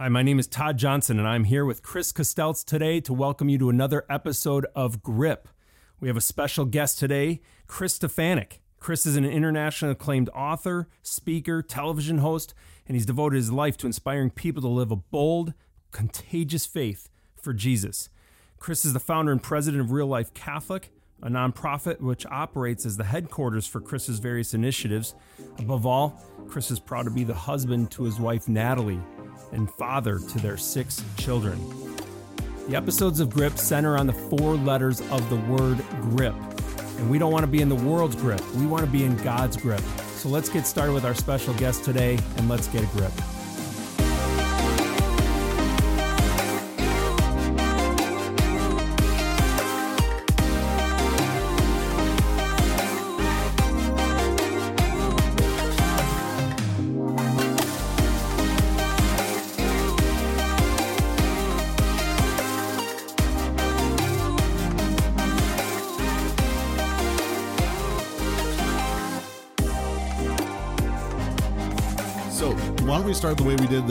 Hi, my name is Todd Johnson, and I'm here with Chris Kosteltz today to welcome you to another episode of Grip. We have a special guest today, Chris Stefanick. Chris is an internationally acclaimed author, speaker, television host, and he's devoted his life to inspiring people to live a bold, contagious faith for Jesus. Chris is the founder and president of Real Life Catholic, a nonprofit which operates as the headquarters for Chris's various initiatives. Above all, Chris is proud to be the husband to his wife, Natalie, and father to their 6 children. The episodes of Grip center on the 4 letters of the word grip. And we don't want to be in the world's grip. We want to be in God's grip. So let's get started with our special guest today, and let's get a grip. Start the way we did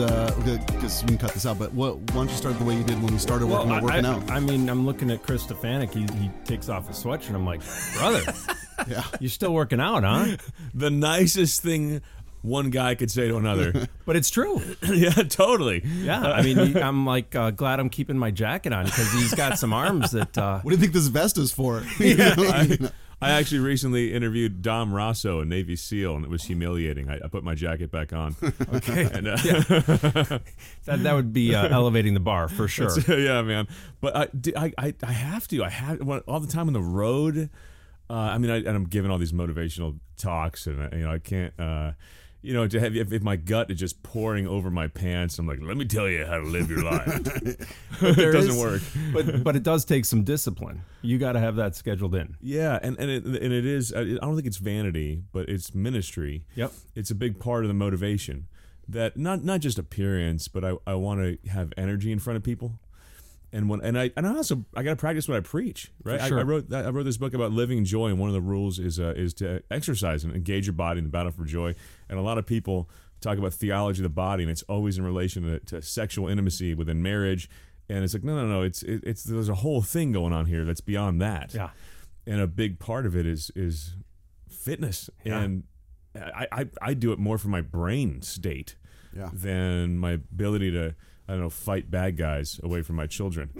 because we can cut this out, but why don't you start the way you did when we started working out? I mean, I'm looking at Chris Stefanick. He takes off his sweatshirt. I'm like, brother, yeah, you're still working out, huh? The nicest thing one guy could say to another. But it's true. Yeah, totally. Yeah, I mean, I'm like, glad I'm keeping my jacket on because he's got some arms that... What do you think this vest is for? Yeah, I actually recently interviewed Dom Raso, a Navy SEAL, and it was humiliating. I put my jacket back on. Okay. And, yeah. That would be elevating the bar for sure. Yeah, man. But I have to. I have all the time on the road. And I'm giving all these motivational talks, and I can't. To have if my gut is just pouring over my pants, I'm like, let me tell you how to live your life. It doesn't work. But it does take some discipline. You got to have that scheduled in. Yeah, and it is. I don't think it's vanity, but it's ministry. Yep, it's a big part of the motivation. That not just appearance, but I want to have energy in front of people. And I got to practice what I preach, right? Sure. I wrote this book about living joy, and one of the rules is to exercise and engage your body in the battle for joy. And a lot of people talk about theology of the body, and it's always in relation to sexual intimacy within marriage. And it's like no, it's there's a whole thing going on here that's beyond that. Yeah. And a big part of it is fitness, yeah. And I do it more for my brain state, yeah, than my ability to, I don't know, fight bad guys away from my children.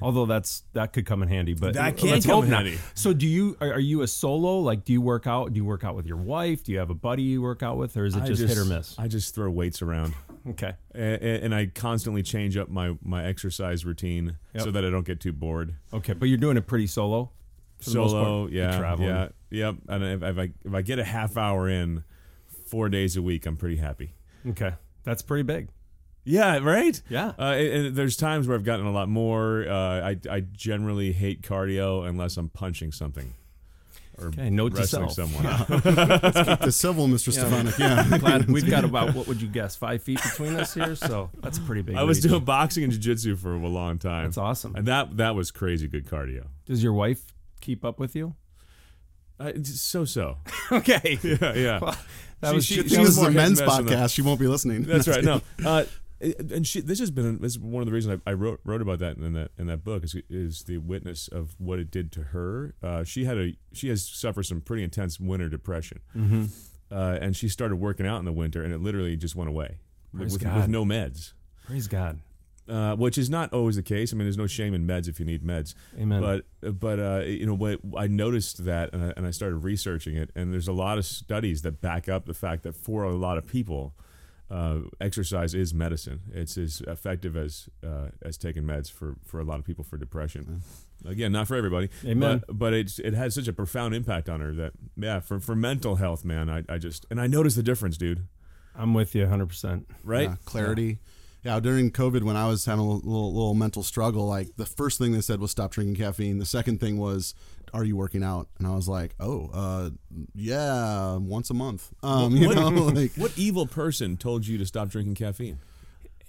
Although that could come in handy, but that can't come in handy. So are you a solo? Like, do you work out? Do you work out with your wife? Do you have a buddy you work out with, or is it just hit or miss? I just throw weights around. Okay. And I constantly change up my exercise routine, yep, so that I don't get too bored. Okay, but you're doing it pretty solo? Solo, yeah. Traveling. Yeah, yep. And if I get a half hour in 4 days a week, I'm pretty happy. Okay. That's pretty big. Yeah, right? Yeah. And there's times where I've gotten a lot more. I generally hate cardio unless I'm punching something. Or note to self. Someone. Yeah. Let's keep this civil, Mr. Stefanick. Yeah. Glad we've got about, what would you guess, 5 feet between us here? So that's a pretty big I was region. Doing boxing and jiu-jitsu for a long time. That's awesome. And that was crazy good cardio. Does your wife keep up with you? So. Okay. Yeah, yeah. Well, she was a men's podcast. She won't be listening. That's right. No. And this is one of the reasons I wrote about that in that book is the witness of what it did to her. She has suffered some pretty intense winter depression, mm-hmm, and she started working out in the winter, and it literally just went away with no meds. Praise God, which is not always the case. I mean, there's no shame in meds if you need meds. Amen. But I noticed that, and I started researching it, and there's a lot of studies that back up the fact that for a lot of people, exercise is medicine. It's as effective as taking meds for a lot of people for depression. Again, not for everybody. Amen. But it had such a profound impact on her that, yeah, for mental health, man, I noticed the difference, dude. I'm with you 100%. Right? Yeah, clarity. Yeah, during COVID when I was having a little mental struggle, like the first thing they said was stop drinking caffeine. The second thing was, are you working out? And I was like, yeah, once a month. What evil person told you to stop drinking caffeine?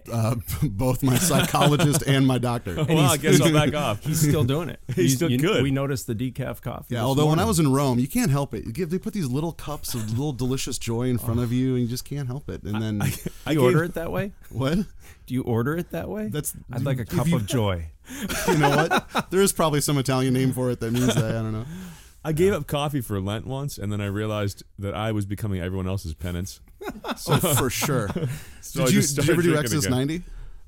both my psychologist and my doctor. Well, I guess I'll back off. He's still doing it. He's still good. We noticed the decaf coffee. Yeah, although when I was in Rome, you can't help it. They put these little cups of little delicious joy in front of you, and you just can't help it. And then I order it that way. What? Do you order it that way? I'd like a cup of joy. You know what? There is probably some Italian name for it that means that. I don't know. I gave up coffee for Lent once, and then I realized that I was becoming everyone else's penance. So for sure. So did you ever do Exodus 90?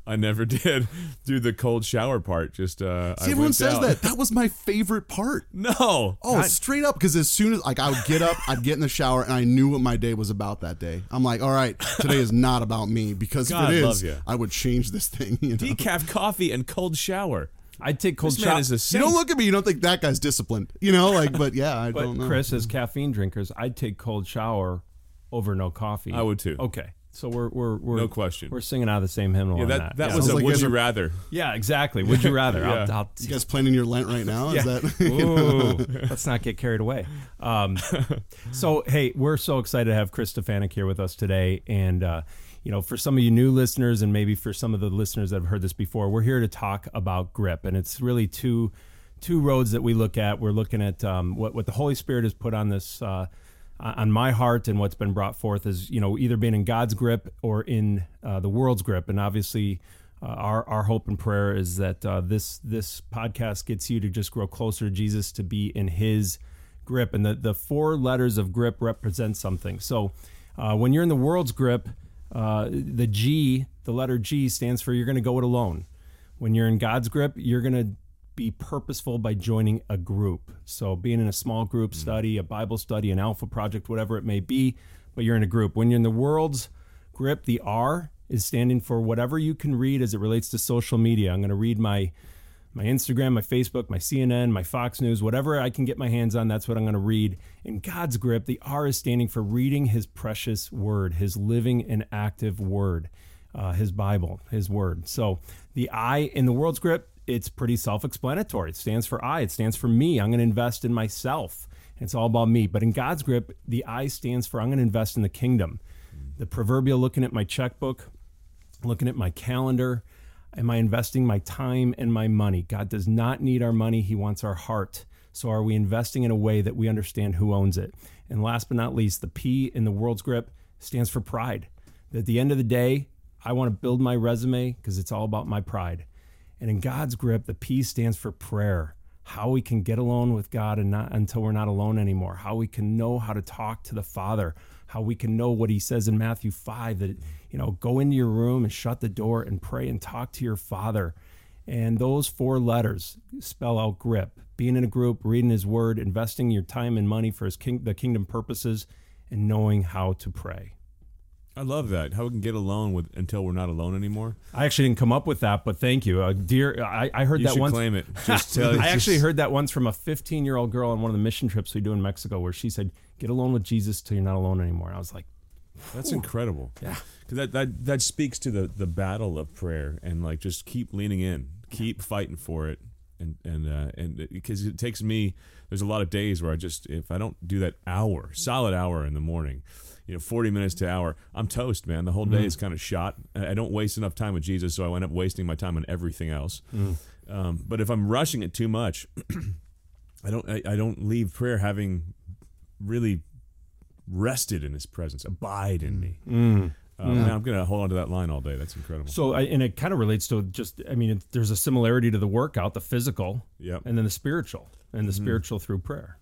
I never did. Dude, the cold shower part. See, everyone says that. That was my favorite part. No. Oh, straight up. Because as soon as I would get up, I'd get in the shower, and I knew what my day was about that day. I'm like, all right, today is not about me. Because God, if it is, I would change this thing. You know? Decaf coffee and cold shower. I'd take cold showers. You don't look at me. You don't think that guy's disciplined. You know, like, but yeah, I don't know. Chris, as caffeine drinkers, I'd take cold shower over no coffee. I would too. Okay. So we're no question. We're singing out of the same hymnal. Yeah, that was a would you rather. Yeah, exactly. Would you rather? Yeah. I'll you guys planning your Lent right now? Is that? Ooh, let's not get carried away. So hey, we're so excited to have Chris Stefanick here with us today, and you know, for some of you new listeners, and maybe for some of the listeners that have heard this before, we're here to talk about grip, and it's really two roads that we look at. We're looking at what the Holy Spirit has put on this. On my heart, and what's been brought forth is, you know, either being in God's grip or in the world's grip. And obviously our hope and prayer is that this podcast gets you to just grow closer to Jesus, to be in his grip. And the four letters of grip represent something. So when you're in the world's grip, the letter G stands for you're going to go it alone. When you're in God's grip, you're going to be purposeful by joining a group. So being in a small group study, a Bible study, an alpha project, whatever it may be, but you're in a group. When you're in the world's grip, the R is standing for whatever you can read as it relates to social media. I'm going to read my Instagram, my Facebook, my CNN, my Fox News, whatever I can get my hands on, that's what I'm going to read. In God's grip, the R is standing for reading his precious word, his living and active word, his Bible, his word. So the I in the world's grip, it's pretty self-explanatory. It stands for I. It stands for me. I'm going to invest in myself. It's all about me. But in God's grip, the I stands for I'm going to invest in the kingdom. The proverbial looking at my checkbook, looking at my calendar. Am I investing my time and my money? God does not need our money. He wants our heart. So are we investing in a way that we understand who owns it? And last but not least, the P in the world's grip stands for pride. At the end of the day, I want to build my resume because it's all about my pride. And in God's grip, the P stands for prayer, how we can get alone with God and not until we're not alone anymore, how we can know how to talk to the Father, how we can know what he says in Matthew 5, that, you know, go into your room and shut the door and pray and talk to your Father. And those four letters spell out grip, being in a group, reading his word, investing your time and money for the kingdom purposes, and knowing how to pray. I love that. How we can get alone until we're not alone anymore. I actually didn't come up with that, but thank you. I heard that once. You should claim it. I actually heard that once from a 15-year-old girl on one of the mission trips we do in Mexico, where she said, "Get alone with Jesus till you're not alone anymore." And I was like, "That's incredible." Yeah, because that speaks to the battle of prayer, and like just keep leaning in, keep fighting for it, and because it takes me. There's a lot of days where if I don't do that solid hour in the morning. You know, 40 minutes to an hour, I'm toast, man. The whole day is kind of shot. I don't waste enough time with Jesus, so I end up wasting my time on everything else. But if I'm rushing it too much, I don't leave prayer having really rested in his presence. Abide in me. Man, I'm going to hold on to that line all day. That's incredible. So, and it kind of relates to there's a similarity to the workout, the physical, and then the spiritual, and the spiritual through prayer.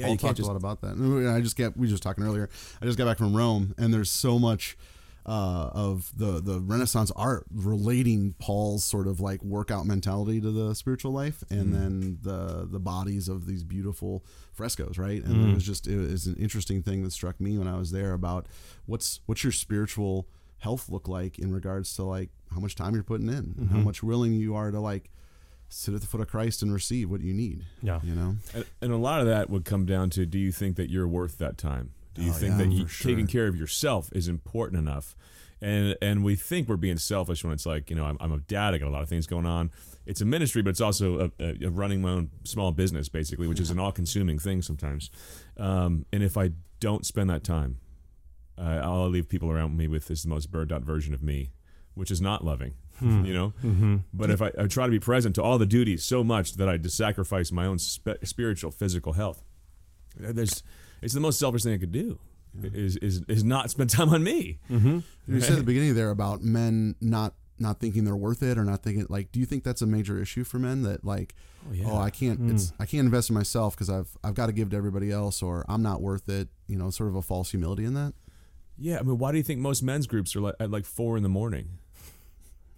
Paul talked a lot about that. We were just talking earlier. I just got back from Rome, and there's so much of the Renaissance art relating Paul's sort of like workout mentality to the spiritual life, and then the bodies of these beautiful frescoes, right? And it was an interesting thing that struck me when I was there about what's your spiritual health look like in regards to like how much time you're putting in, and how much willing you are to like sit at the foot of Christ and receive what you need. Yeah, you know, and a lot of that would come down to: do you think that you're worth that time? Do you think that taking care of yourself is important enough? And we think we're being selfish when it's like, you know, I'm a dad. I got a lot of things going on. It's a ministry, but it's also a running my own small business, basically, which is an all-consuming thing sometimes. And if I don't spend that time, I'll leave people around me with the most burned-out version of me. which is not loving, you know? Mm-hmm. But if I try to be present to all the duties so much that I just sacrifice my own spiritual, physical health, it's the most selfish thing I could do. Yeah. Is not spend time on me. Mm-hmm. You said at the beginning there about men not thinking they're worth it or not thinking, like, do you think that's a major issue for men that like, I can't invest in myself because I've got to give to everybody else, or I'm not worth it, you know, sort of a false humility in that? Yeah. I mean, why do you think most men's groups are at like 4 a.m,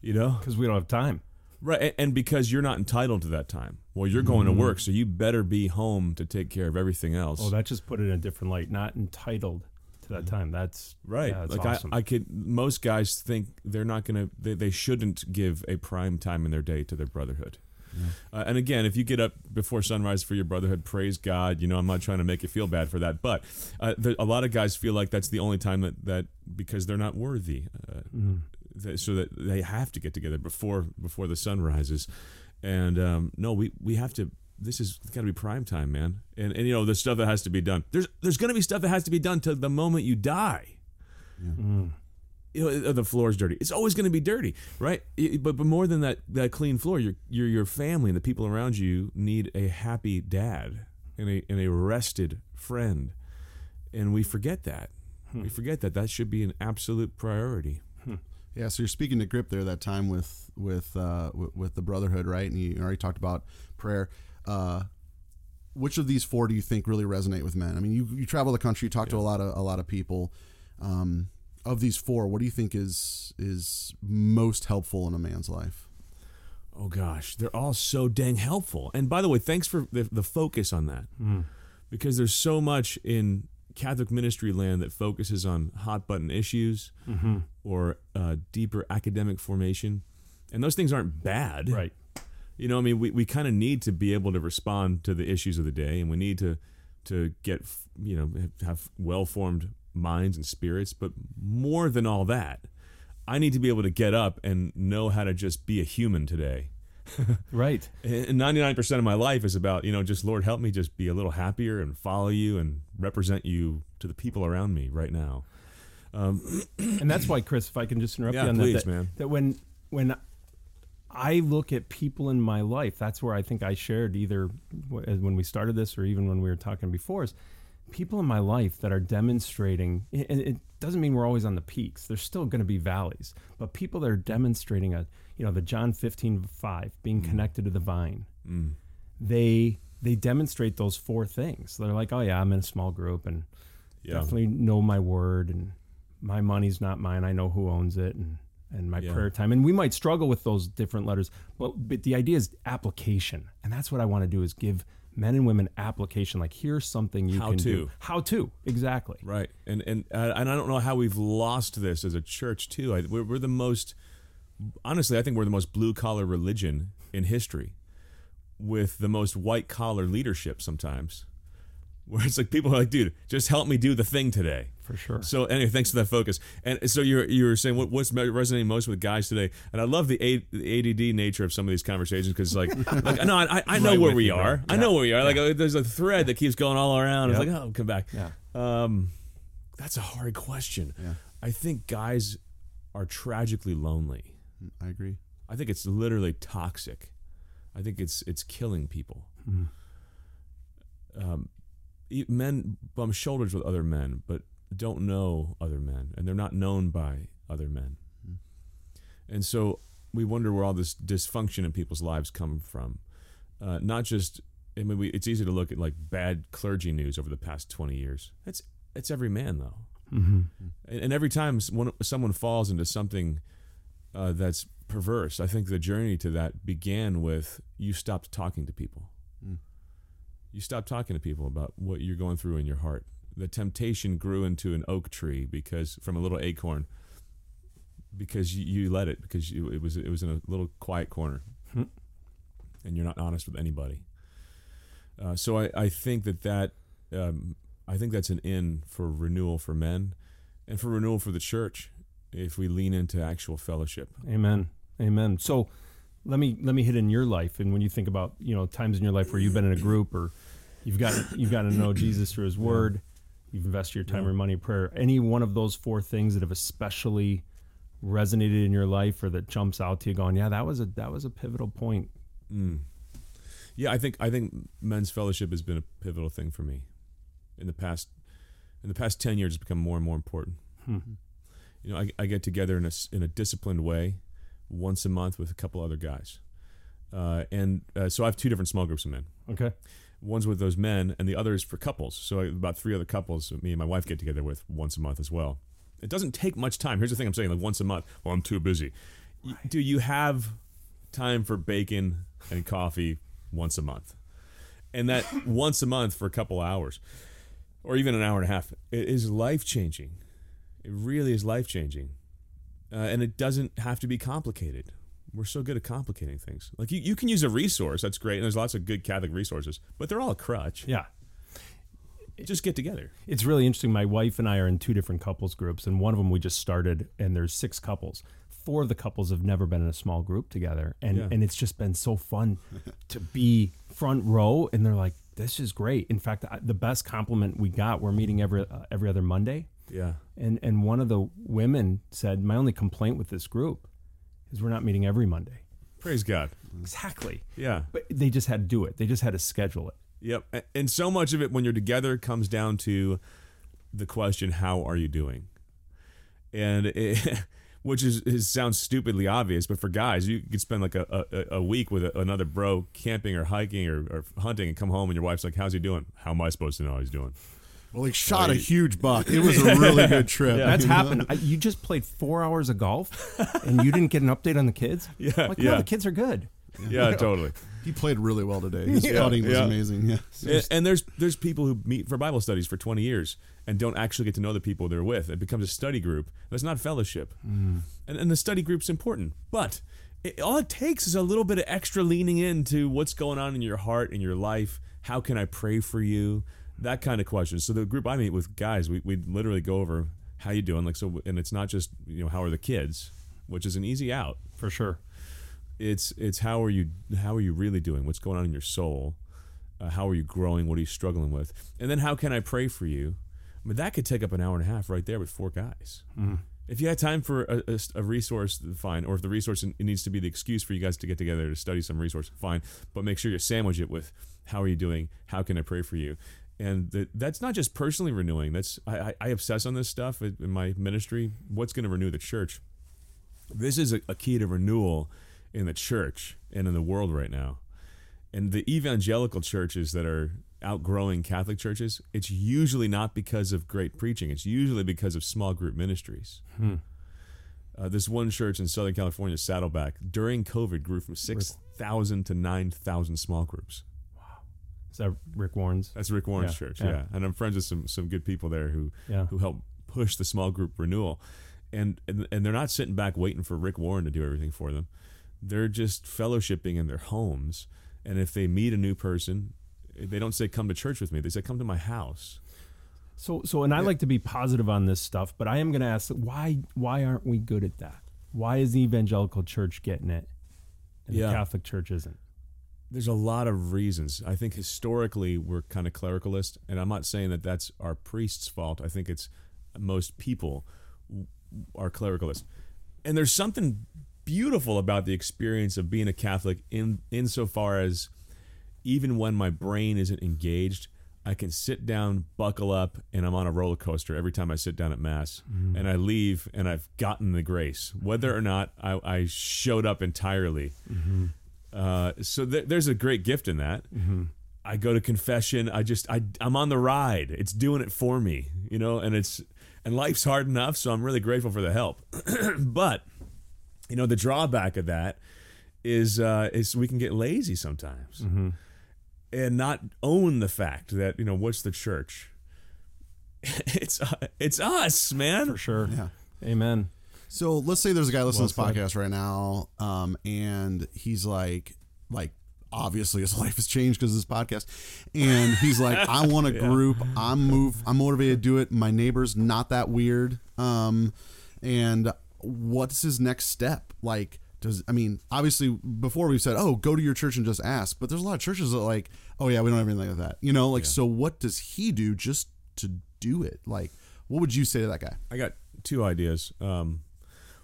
you know? Because we don't have time. Right. And because you're not entitled to that time. Well, you're going to work, so you better be home to take care of everything else. Oh, that just put it in a different light. Not entitled to that time. That's right. Yeah, that's like awesome. I could. Most guys think they're not going to. They shouldn't give a prime time in their day to their brotherhood. Yeah. And again, if you get up before sunrise for your brotherhood, praise God. You know, I'm not trying to make you feel bad for that, but a lot of guys feel like that's the only time that because they're not worthy, so that they have to get together before the sun rises. And no, we have to. This has got to be prime time, man. And you know, the stuff that has to be done. There's going to be stuff that has to be done till the moment you die. Yeah. Mm. You know, the floor's dirty. It's always going to be dirty, right? But more than that clean floor, your family and the people around you need a happy dad and a rested friend, and we forget that. We forget that should be an absolute priority. Yeah, so you're speaking to Grip there that time with the brotherhood, right? And you already talked about prayer. Which of these four do you think really resonate with men? I mean, you travel the country, you talk to a lot of people. Of these four, what do you think is most helpful in a man's life? Oh gosh, they're all so dang helpful. And by the way, thanks for the focus on that, because there's so much in Catholic ministry land that focuses on hot button issues or deeper academic formation, and those things aren't bad, right? You know, I mean, we kind of need to be able to respond to the issues of the day, and we need to get, you know, have well-formed minds and spirits. But more than all that, I need to be able to get up and know how to just be a human today. Right. And 99% of my life is about, you know, just Lord, help me just be a little happier and follow you and represent you to the people around me right now. And that's why, Chris, if I can just interrupt you on please, man. That when I look at people in my life, that's where I think I shared either when we started this or even when we were talking before, is people in my life that are demonstrating, and it doesn't mean we're always on the peaks, there's still going to be valleys, but people that are demonstrating the John 15:5, being connected to the vine, they demonstrate those four things. They're like, oh yeah, I'm in a small group and definitely know my word, and my money's not mine, I know who owns it, and my prayer time. And we might struggle with those different letters, but the idea is application. And that's what I want to do, is give men and women application. Like, here's something you can do. How to. Exactly. Right. And I don't know how we've lost this as a church too. We're the most, honestly, I think we're the most blue collar religion in history, with the most white collar leadership sometimes, where it's like people are like, dude, just help me do the thing today. For sure. So anyway, thanks for that focus. And so you're saying what's resonating most with guys today, and I love the ADD nature of some of these conversations, because it's like no, I know where we are. I know where we are. Like there's a thread that keeps going all around. It's like, oh, come back. Yeah. That's a hard question. Yeah. I think guys are tragically lonely. I agree. I think it's literally toxic. I think it's killing people. Mm-hmm. Men bump shoulders with other men, but don't know other men, and they're not known by other men. And so we wonder where all this dysfunction in people's lives come from. Not just, I mean, it's easy to look at like bad clergy news over the past 20 years. It's every man though. Mm-hmm. And every time someone falls into something that's perverse, I think the journey to that began with, you stopped talking to people. You stop talking to people about what you're going through in your heart. The temptation grew into an oak tree from a little acorn, because you let it, because it was in a little quiet corner, and you're not honest with anybody. So I think that that's an in for renewal for men, and for renewal for the church, if we lean into actual fellowship. Amen. So let me hit in your life, and when you think about, you know, times in your life where you've been in a group, or you've got to know Jesus through his word, you've invested your time or money in prayer, any one of those four things that have especially resonated in your life or that jumps out to you going, yeah, that was a pivotal point? Yeah, I think men's fellowship has been a pivotal thing for me. In the past 10 years, it's become more and more important. Mm-hmm. You know, I get together in a disciplined way once a month with a couple other guys. So I have two different small groups of men. Okay. One's with those men, and the other is for couples. So about three other couples me and my wife get together with once a month as well. It doesn't take much time. Here's the thing I'm saying, like once a month. Well, I'm too busy. Right. Do you have time for bacon and coffee once a month? And that once a month for a couple hours, or even an hour and a half, it is life-changing. It really is life-changing. And it doesn't have to be complicated. We're so good at complicating things. Like you can use a resource, that's great, and there's lots of good Catholic resources, but they're all a crutch. Yeah. Just get together. It's really interesting. My wife and I are in two different couples groups, and one of them we just started, and there's 6 couples. 4 of the couples have never been in a small group together, and it's just been so fun to be front row, and they're like, this is great. In fact, the best compliment we got, we're meeting every other Monday. Yeah. And one of the women said, my only complaint with this group is we're not meeting every Monday. Praise God. Exactly. Yeah. But they just had to do it. They just had to schedule it. Yep. And so much of it when you're together comes down to the question, how are you doing? And it sounds stupidly obvious, but for guys, you could spend like a week with another bro camping or hiking or hunting and come home and your wife's like, how's he doing? How am I supposed to know how he's doing? Well, he shot a huge buck. It was a really good trip. Yeah. That's happened. You just played 4 hours of golf, and you didn't get an update on the kids? Yeah. Like, no, the kids are good. Yeah, totally. He played really well today. His putting was amazing. Yeah. And there's people who meet for Bible studies for 20 years and don't actually get to know the people they're with. It becomes a study group. That's not fellowship. Mm. And the study group's important, but all it takes is a little bit of extra leaning into what's going on in your heart, in your life. How can I pray for you? That kind of question. So the group I meet with guys, we literally go over how you doing, like so, and it's not just how are the kids, which is an easy out for sure. It's how are you really doing? What's going on in your soul? How are you growing? What are you struggling with? And then how can I pray for you? I mean, that could take up an hour and a half right there with 4 guys. Mm. If you had time for a resource, fine. Or if the resource it needs to be the excuse for you guys to get together to study some resource, fine. But make sure you sandwich it with how are you doing? How can I pray for you? And that's not just personally renewing. That's I obsess on this stuff in my ministry. What's going to renew the church? This is a key to renewal in the church and in the world right now. And the evangelical churches that are outgrowing Catholic churches, it's usually not because of great preaching. It's usually because of small group ministries. Hmm. This one church in Southern California, Saddleback, during COVID grew from 6,000 to 9,000 small groups. Is that Rick Warren's? That's Rick Warren's church, yeah. And I'm friends with some good people there who help push the small group renewal. And they're not sitting back waiting for Rick Warren to do everything for them. They're just fellowshipping in their homes. And if they meet a new person, they don't say, come to church with me. They say, come to my house. So I like to be positive on this stuff, but I am going to ask, why aren't we good at that? Why is the evangelical church getting it and the Catholic church isn't? There's a lot of reasons. I think historically we're kind of clericalist, and I'm not saying that that's our priest's fault. I think it's most people are clericalist. And there's something beautiful about the experience of being a Catholic insofar as even when my brain isn't engaged, I can sit down, buckle up, and I'm on a roller coaster every time I sit down at Mass. Mm-hmm. And I leave, and I've gotten the grace, whether or not I showed up entirely. Mm-hmm. So there's a great gift in that. Mm-hmm. I go to confession. I'm on the ride. It's doing it for me, and life's hard enough. So I'm really grateful for the help. But the drawback of that is we can get lazy sometimes, mm-hmm. and not own the fact that what's the church? It's us, man. For sure. Yeah. Amen. So let's say there's a guy listening to this podcast right now, and he's like obviously his life has changed because of this podcast, and he's like, I want a group. I'm motivated to do it. My neighbor's not that weird. And what's his next step? Like, obviously before we said, go to your church and just ask, but there's a lot of churches that are like, we don't have anything like that. So what does he do just to do it? Like, what would you say to that guy? I got 2 ideas.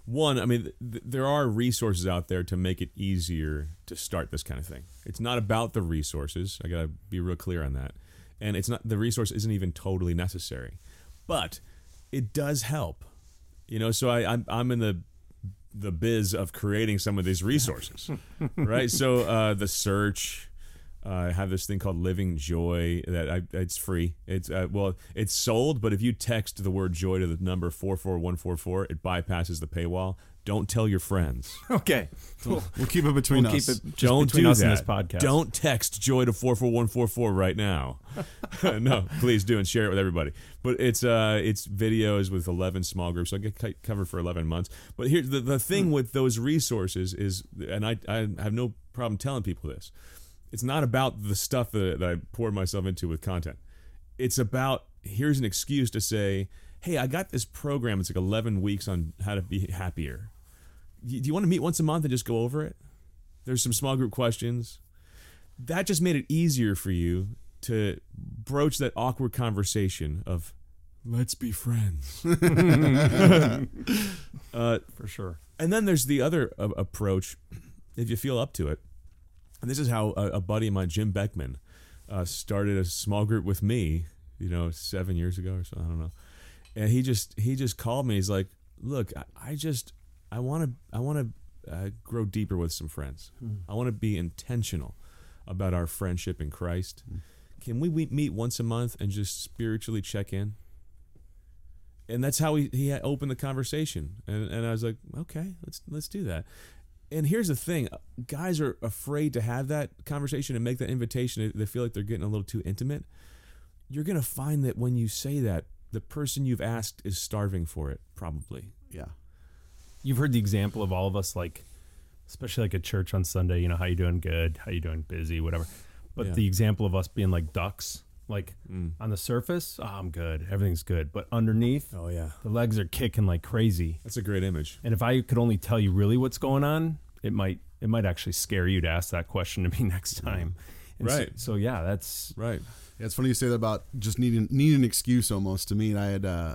one, I mean, there are resources out there to make it easier to start this kind of thing. It's not about the resources. I got to be real clear on that. And it's not, the resource isn't even totally necessary, but it does help. You know, so I'm in the biz of creating some of these resources, right? So the search, I have this thing called Living Joy that it's free. It's well, it's sold, but if you text the word joy to the number 44144, it bypasses the paywall. Don't tell your friends. Okay, we'll keep it between us. Keep it don't between do us that. In this podcast. Don't text joy to 44144 right now. No, please do and share it with everybody. But it's videos with 11 small groups. So I get covered for 11 months. But here's the thing with those resources is, and I have no problem telling people this. It's not about the stuff that I poured myself into with content. It's about, here's an excuse to say, hey, I got this program. It's like 11 weeks on how to be happier. Do you want to meet once a month and just go over it? There's some small group questions. That just made it easier for you to broach that awkward conversation of, let's be friends. For sure. And then there's the other approach, if you feel up to it. And this is how a buddy of mine, Jim Beckman, started a small group with me, you know, 7 years ago or so, I don't know. And he just called me. He's like, "Look, I want to grow deeper with some friends. I want to be intentional about our friendship in Christ. Can we meet once a month and just spiritually check in?" And that's how he opened the conversation. And I was like, "Okay, let's do that." And here's the thing, guys are afraid to have that conversation and make that invitation. They feel like they're getting a little too intimate. You're going to find that when you say that, the person you've asked is starving for it, probably. Yeah. You've heard the example of all of us, like, especially like at church on Sunday, you know, how you doing, good, how you doing, busy, whatever. But the example of us being like ducks, like on the surface, oh, I'm good, everything's good. But underneath, oh yeah, the legs are kicking like crazy. That's a great image. And if I could only tell you really what's going on, it might actually scare you to ask that question to me next time. And right. So yeah, that's right. Yeah, it's funny you say that about just needing an excuse almost to me. And I had I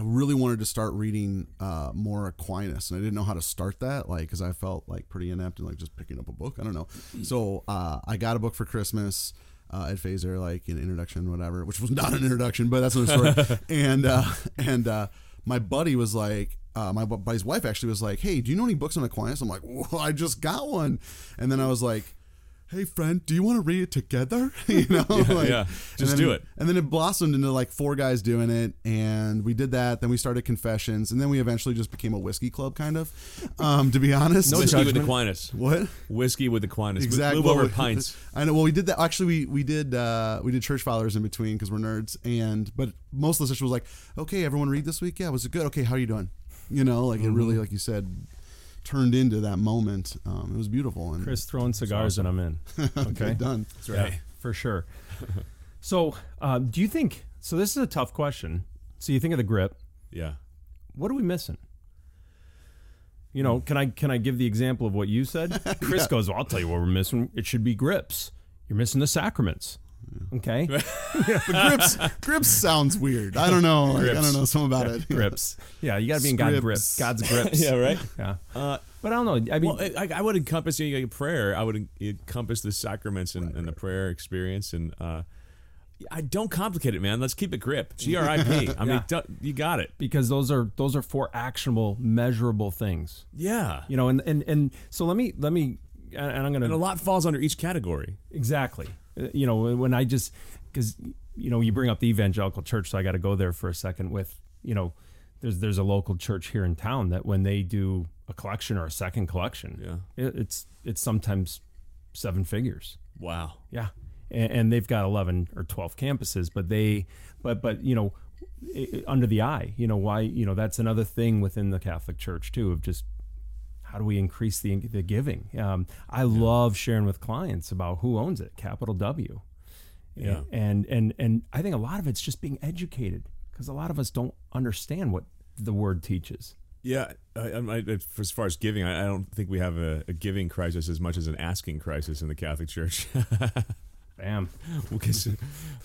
really wanted to start reading more Aquinas, and I didn't know how to start that, like, because I felt like pretty inept and like just picking up a book. I don't know. So I got a book for Christmas. At Phaser, like an introduction, whatever, which was not an introduction, but that's another story. And my buddy was like, my buddy's wife actually was like, "Hey, do you know any books on Aquinas?" I'm like, "Well, I just got one," and then I was like, "Hey, friend, do you want to read it together?" You know, just do it. And then it blossomed into like four guys doing it, and we did that. Then we started confessions, and then we eventually just became a whiskey club, kind of. To be honest, no whiskey with Aquinas. What? Whiskey with Aquinas. Exactly. Move over pints. I know. Well, we did that. Actually, we did church fathers in between because we're nerds, but most of the session was like, "Okay, everyone read this week. Yeah, was it good? Okay, how are you doing?" You know, like it really, like you said, turned into that moment. It was beautiful. And Chris throwing cigars awesome. And I'm in. Okay. Done. That's right. Yeah, for sure. So do you think, so this is a tough question. So you think of the grip. Yeah. What are we missing? You know, can I give the example of what you said? Chris goes, "Well, I'll tell you what we're missing. It should be grips. You're missing the sacraments." Okay. Grips sounds weird. I don't know. Like, I don't know something about it. Grips. Yeah, you got to be in God's grips. Yeah, right? Yeah. But I don't know. I mean, well, I would encompass prayer. I would encompass the sacraments and the prayer experience. And I don't complicate it, man. Let's keep it grip. GRIP. I mean, you got it. Because those are four actionable, measurable things. Yeah. You know, and so let me and I'm going to. And a lot falls under each category. Exactly. You know, when I just, because, you know, you bring up the evangelical church, so I got to go there for a second with, you know, there's a local church here in town that when they do a collection or a second collection, it's sometimes seven figures. Wow. Yeah. And they've got 11 or 12 campuses, but you know, under the eye, you know, why, you know, that's another thing within the Catholic Church too, of just, how do we increase the giving? I love sharing with clients about who owns it, capital W. Yeah. And I think a lot of it's just being educated because a lot of us don't understand what the word teaches. Yeah, as far as giving, I don't think we have a giving crisis as much as an asking crisis in the Catholic Church. Bam. Because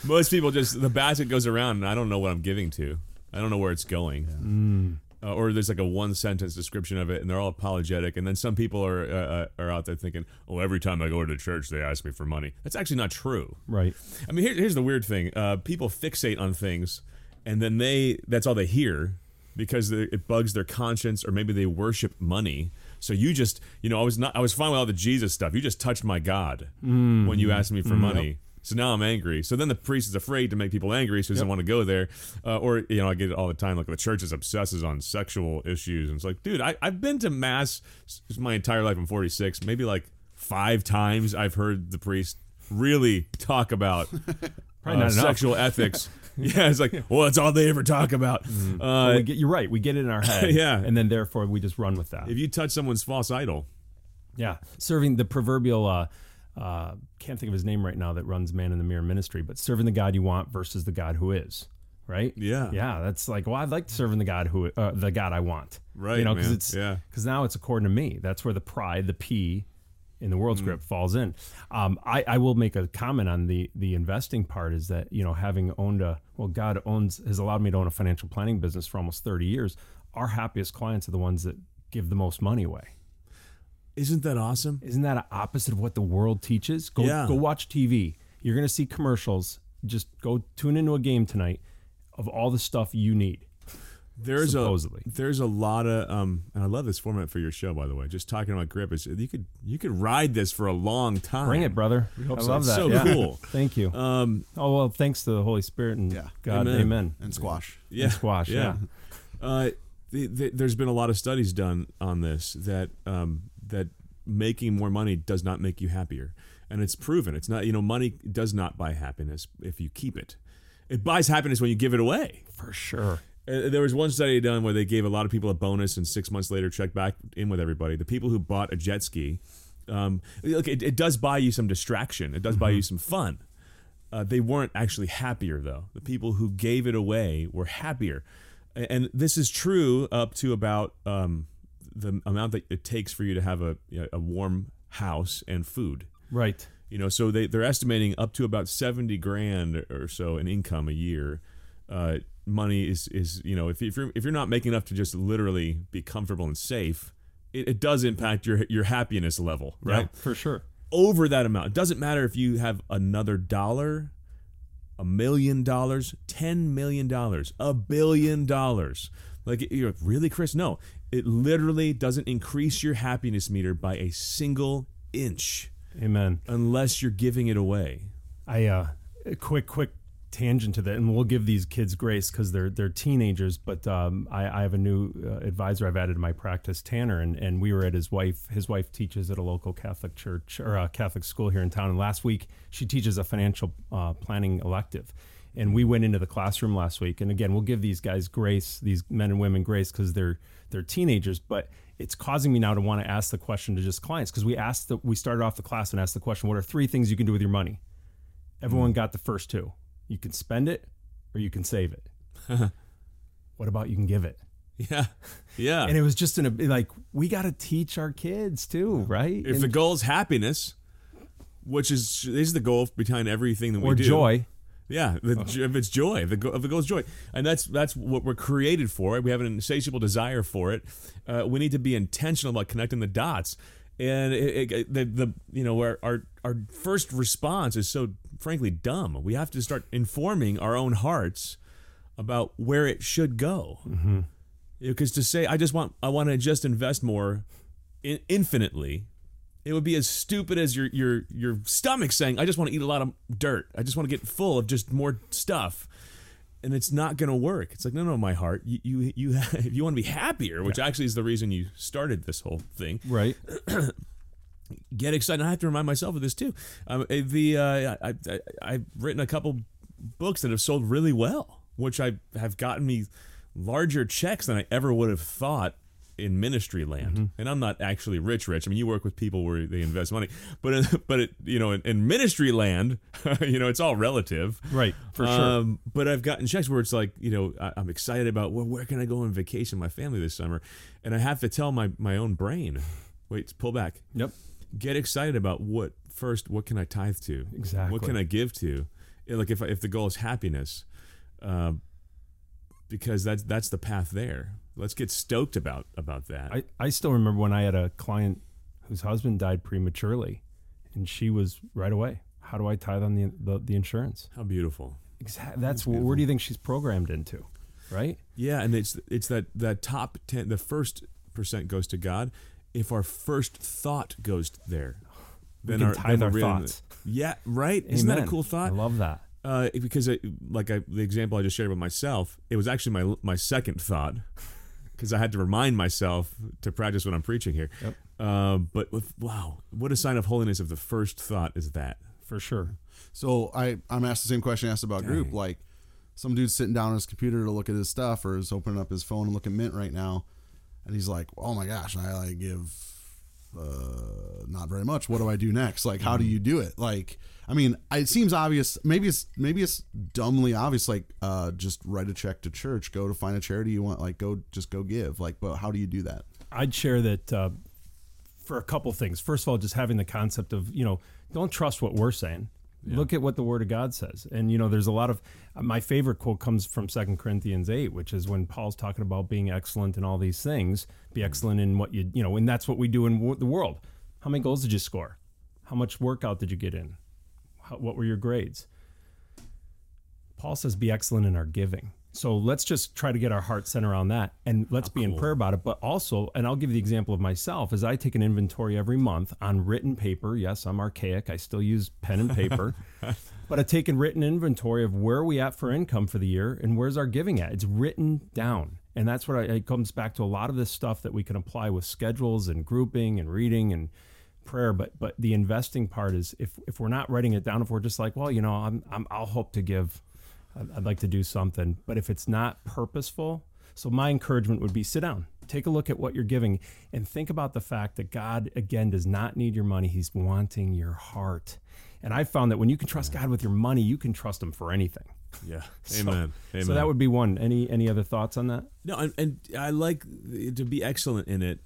most people just, the basket goes around and I don't know what I'm giving to. I don't know where it's going. Yeah. or there's like a one sentence description of it, and they're all apologetic. And then some people are out there thinking, oh, every time I go to church, they ask me for money. That's actually not true. Right. I mean, here's the weird thing. People fixate on things, and then that's all they hear because it bugs their conscience, or maybe they worship money. So you just, I was fine with all the Jesus stuff. You just touched my God when you asked me for money. Yep. So now I'm angry. So then the priest is afraid to make people angry, so he doesn't want to go there. Or I get it all the time. Like, the church is obsesses on sexual issues. And it's like, dude, I've been to mass my entire life. I'm 46. Maybe like 5 times I've heard the priest really talk about not sexual ethics. Yeah, it's like, well, that's all they ever talk about. Mm-hmm. You're right. We get it in our head. Yeah. And then therefore we just run with that. If you touch someone's false idol. Yeah. Serving the proverbial... can't think of his name right now that runs Man in the Mirror Ministry, but serving the God you want versus the God who is, right? Yeah. Yeah, that's like, well, I'd like to serve the God who, the God I want. Right, because now it's according to me. That's where the pride, the P in the world's grip falls in. I will make a comment on the investing part is that, having owned God has allowed me to own a financial planning business for almost 30 years. Our happiest clients are the ones that give the most money away. Isn't that awesome? Isn't that an opposite of what the world teaches? Go watch TV. You're going to see commercials. Just go tune into a game tonight of all the stuff you need. There's a lot of, and I love this format for your show, by the way. Just talking about grip, you could ride this for a long time. Bring it, brother. I love that. So cool. Thank you. Thanks to the Holy Spirit and God. Amen. And squash. Yeah. And squash. Yeah. There's been a lot of studies done on this that. That making more money does not make you happier. And it's proven. It's not, money does not buy happiness if you keep it. It buys happiness when you give it away. For sure. There was one study done where they gave a lot of people a bonus and 6 months later checked back in with everybody. The people who bought a jet ski, it does buy you some distraction. It does buy you some fun. They weren't actually happier, though. The people who gave it away were happier. And this is true up to about... the amount that it takes for you to have a warm house and food, right? So they're estimating up to about $70,000 or so in income a year. Money is if you're not making enough to just literally be comfortable and safe, it does impact your happiness level, right? Yeah, for sure. Over that amount, it doesn't matter if you have another dollar, $1 million, $10 million, $1 billion. Like, you're like, really, Chris? No. It literally doesn't increase your happiness meter by a single inch. Amen. Unless you're giving it away. A quick tangent to that, and we'll give these kids grace because they're teenagers, but I have a new advisor I've added to my practice, Tanner, and we were at his wife. His wife teaches at a local Catholic church or a Catholic school here in town, and last week she teaches a financial planning elective. And we went into the classroom last week. And again, we'll give these guys grace, these men and women grace, because they're teenagers. But it's causing me now to want to ask the question to just clients, because we started off the class and asked the question, what are 3 things you can do with your money? Everyone got the first 2. You can spend it or you can save it. What about you can give it? Yeah. Yeah. And it was just we got to teach our kids too, right? If the goal is happiness, which is the goal behind everything that we do. Or joy. Yeah, if it's joy, if it goes joy. And that's what we're created for. Right? We have an insatiable desire for it. We need to be intentional about connecting the dots. And our first response is so, frankly, dumb. We have to start informing our own hearts about where it should go. Mm-hmm. Because to say, I want to just invest more infinitely, it would be as stupid as your stomach saying, I just want to eat a lot of dirt. I just want to get full of just more stuff. And it's not going to work. It's like, no, my heart, you if you want to be happier, which actually is the reason you started this whole thing. Right. Get excited. And I have to remind myself of this too. I've written a couple books that have sold really well, which I have gotten me larger checks than I ever would have thought in ministry land. Mm-hmm. And I'm not actually rich. I mean, you work with people where they invest money, but in ministry land, it's all relative. Right. For sure. But I've gotten checks where it's like, I'm excited about, where can I go on vacation with my family this summer? And I have to tell my own brain, wait, pull back. Yep. Get excited about what can I tithe to? Exactly. What can I give to? Like if the goal is happiness, because that's the path there. Let's get stoked about that. I still remember when I had a client whose husband died prematurely, and she was right away, how do I tithe on the insurance? How beautiful. Exactly. That's beautiful. Where do you think she's programmed into, right? Yeah, and it's that top 10, the first % goes to God. If our first thought goes there, then we can tithe our thoughts. Yeah, right? Amen. Isn't that a cool thought? I love that. Because the example I just shared with myself, it was actually my second thought, because I had to remind myself to practice what I'm preaching here. Yep. Wow, what a sign of holiness if the first thought is that. For sure. So I'm asked the same question I asked about group. Like, some dude's sitting down on his computer to look at his stuff, or is opening up his phone and looking Mint right now, and he's like, oh my gosh, I give not very much. What do I do next? Like, how do you do it? Like, I mean, it seems obvious. Maybe it's dumbly obvious. Like, just write a check to church, go to find a charity you want, like go give. Like, but how do you do that? I'd share that for a couple things. First of all, just having the concept of, don't trust what we're saying. Yeah. Look at what the Word of God says. And, there's a lot of, my favorite quote comes from 2 Corinthians 8, which is when Paul's talking about being excellent in all these things, be excellent in what you, and that's what we do in the world. How many goals did you score? How much workout did you get in? What were your grades? Paul says, be excellent in our giving. So let's just try to get our heart centered around that, and let's be in prayer about it. But also, and I'll give you the example of myself, as I take an inventory every month on written paper. Yes, I'm archaic. I still use pen and paper. But I take a written inventory of where are we at for income for the year, and where's our giving at? It's written down. And that's what it comes back to, a lot of this stuff that we can apply with schedules and grouping and reading and prayer. But the investing part is, if we're not writing it down, if we're just like, well, I'll hope to give, I'd like to do something, but if it's not purposeful, so my encouragement would be sit down, take a look at what you're giving, and think about the fact that God, again, does not need your money. He's wanting your heart. And I found that when you can trust God with your money, you can trust him for anything. Yeah. Amen. Amen. So that would be one. Any other thoughts on that? No, and I like to be excellent in it.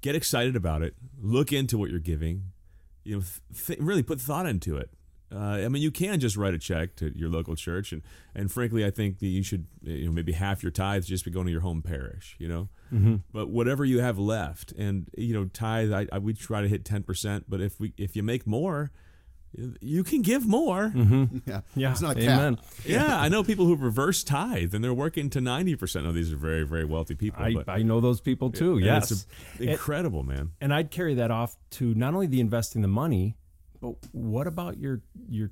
Get excited about it. Look into what you're giving. Really put thought into it. You can just write a check to your local church, and frankly, I think that you should, maybe half your tithes just be going to your home parish, Mm-hmm. But whatever you have left, and tithe, we try to hit 10%. But if you make more, you can give more. Mm-hmm. Yeah, it's not a cap. Amen. Yeah, I know people who reverse tithe, and they're working to 90%. Now, these are very, very wealthy people. I know those people too. Yes, it's incredible, man. And I'd carry that off to not only the investing the money, but what about your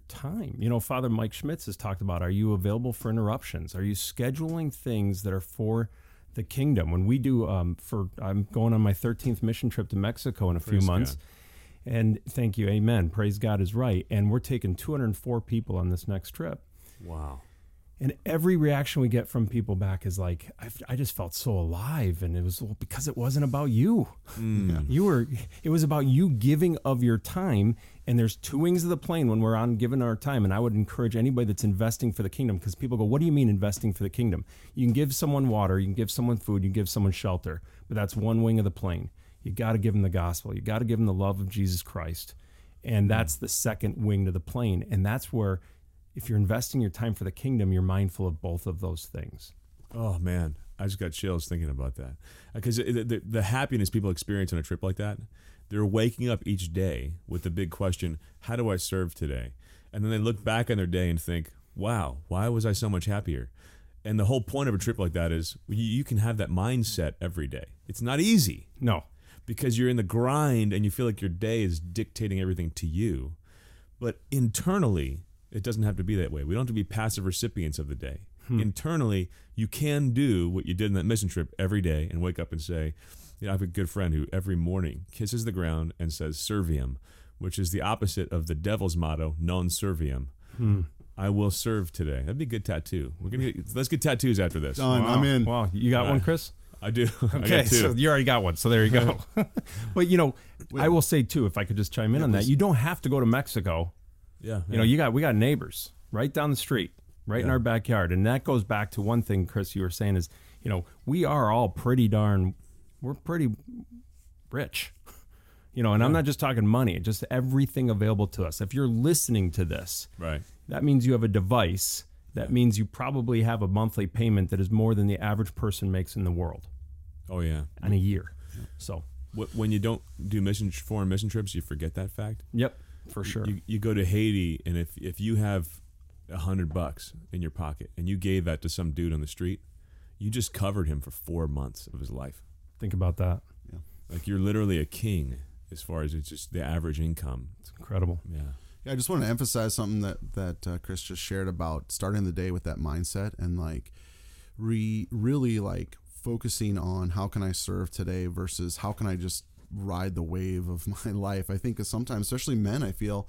time? Father Mike Schmitz has talked about, are you available for interruptions? Are you scheduling things that are for the kingdom? When we do, I'm going on my 13th mission trip to Mexico in a few months. God. And thank you, amen. Praise God is right. And we're taking 204 people on this next trip. Wow. And every reaction we get from people back is like, I just felt so alive. And it was because it wasn't about you. Mm. It was about you giving of your time. And there's two wings of the plane when we're on giving our time. And I would encourage anybody that's investing for the kingdom, because people go, what do you mean investing for the kingdom? You can give someone water, you can give someone food, you can give someone shelter, but that's one wing of the plane. You got to give them the gospel. You got to give them the love of Jesus Christ. And that's the second wing to the plane. And that's where, if you're investing your time for the kingdom, you're mindful of both of those things. Oh, man. I just got chills thinking about that. Because the happiness people experience on a trip like that, they're waking up each day with the big question, how do I serve today? And then they look back on their day and think, wow, why was I so much happier? And the whole point of a trip like that is you can have that mindset every day. It's not easy. No. Because you're in the grind and you feel like your day is dictating everything to you. But internally, it doesn't have to be that way. We don't have to be passive recipients of the day. Hmm. Internally, you can do what you did in that mission trip every day and wake up and say, I have a good friend who every morning kisses the ground and says servium, which is the opposite of the devil's motto, non servium. Hmm. I will serve today. That'd be a good tattoo. Let's get tattoos after this. Done. Wow. I'm in. Wow. You got one, Chris? I do. Okay, I got two. So you already got one. So there you go. But I will say too, if I could just chime in on that, you don't have to go to Mexico. Yeah. We got neighbors right down the street, right in our backyard. And that goes back to one thing, Chris, you were saying is, we are all we're pretty rich, and I'm not just talking money, just everything available to us. If you're listening to this, right, that means you have a device. That means you probably have a monthly payment that is more than the average person makes in the world. Oh yeah, in a year. Yeah. So when you don't do foreign mission trips, you forget that fact. Yep, for sure. You go to Haiti, and if you have $100 in your pocket and you gave that to some dude on the street, you just covered him for 4 months of his life. Think about that. Yeah, like you're literally a king as far as it's just the average income. It's incredible. Yeah. I just want to emphasize something that Chris just shared about starting the day with that mindset and like really like focusing on how can I serve today versus how can I just ride the wave of my life. I think sometimes, especially men, I feel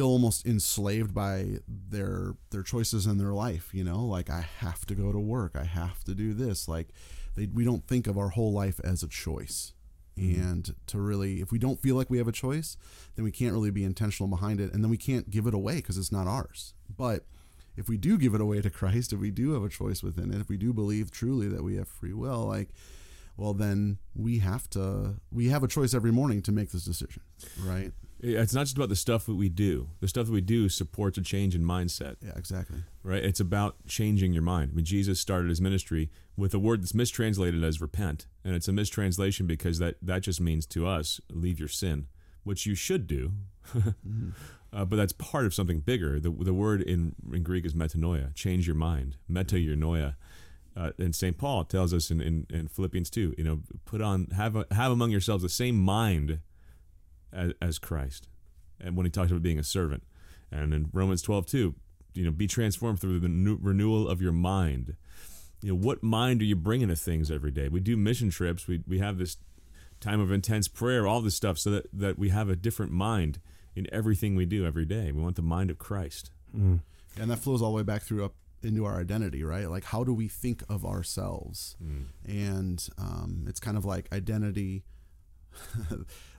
almost enslaved by their choices in their life. You know, like I have to go to work. I have to do this. Like we don't think of our whole life as a choice. And to really, if we don't feel like we have a choice, then we can't really be intentional behind it. And then we can't give it away because it's not ours. But if we do give it away to Christ, if we do have a choice within it, if we do believe truly that we have free will, then we have a choice every morning to make this decision, right? It's not just about the stuff that we do. The stuff that we do supports a change in mindset. Yeah, exactly. Right? It's about changing your mind. I mean, Jesus started his ministry with a word that's mistranslated as repent. And it's a mistranslation because that just means to us, leave your sin, which you should do. Mm-hmm. But that's part of something bigger. The word in Greek is metanoia, change your mind, metanoia. And St. Paul tells us in Philippians 2, you know, have among yourselves the same mind as Christ, and when he talks about being a servant, and in Romans 12:2, you know, be transformed through the renewal of your mind. You know, what mind are you bringing to things every day? We do mission trips. We have this time of intense prayer, all this stuff, so that we have a different mind in everything we do every day. We want the mind of Christ, and that flows all the way back through up into our identity, right? Like, how do we think of ourselves? And it's kind of like identity,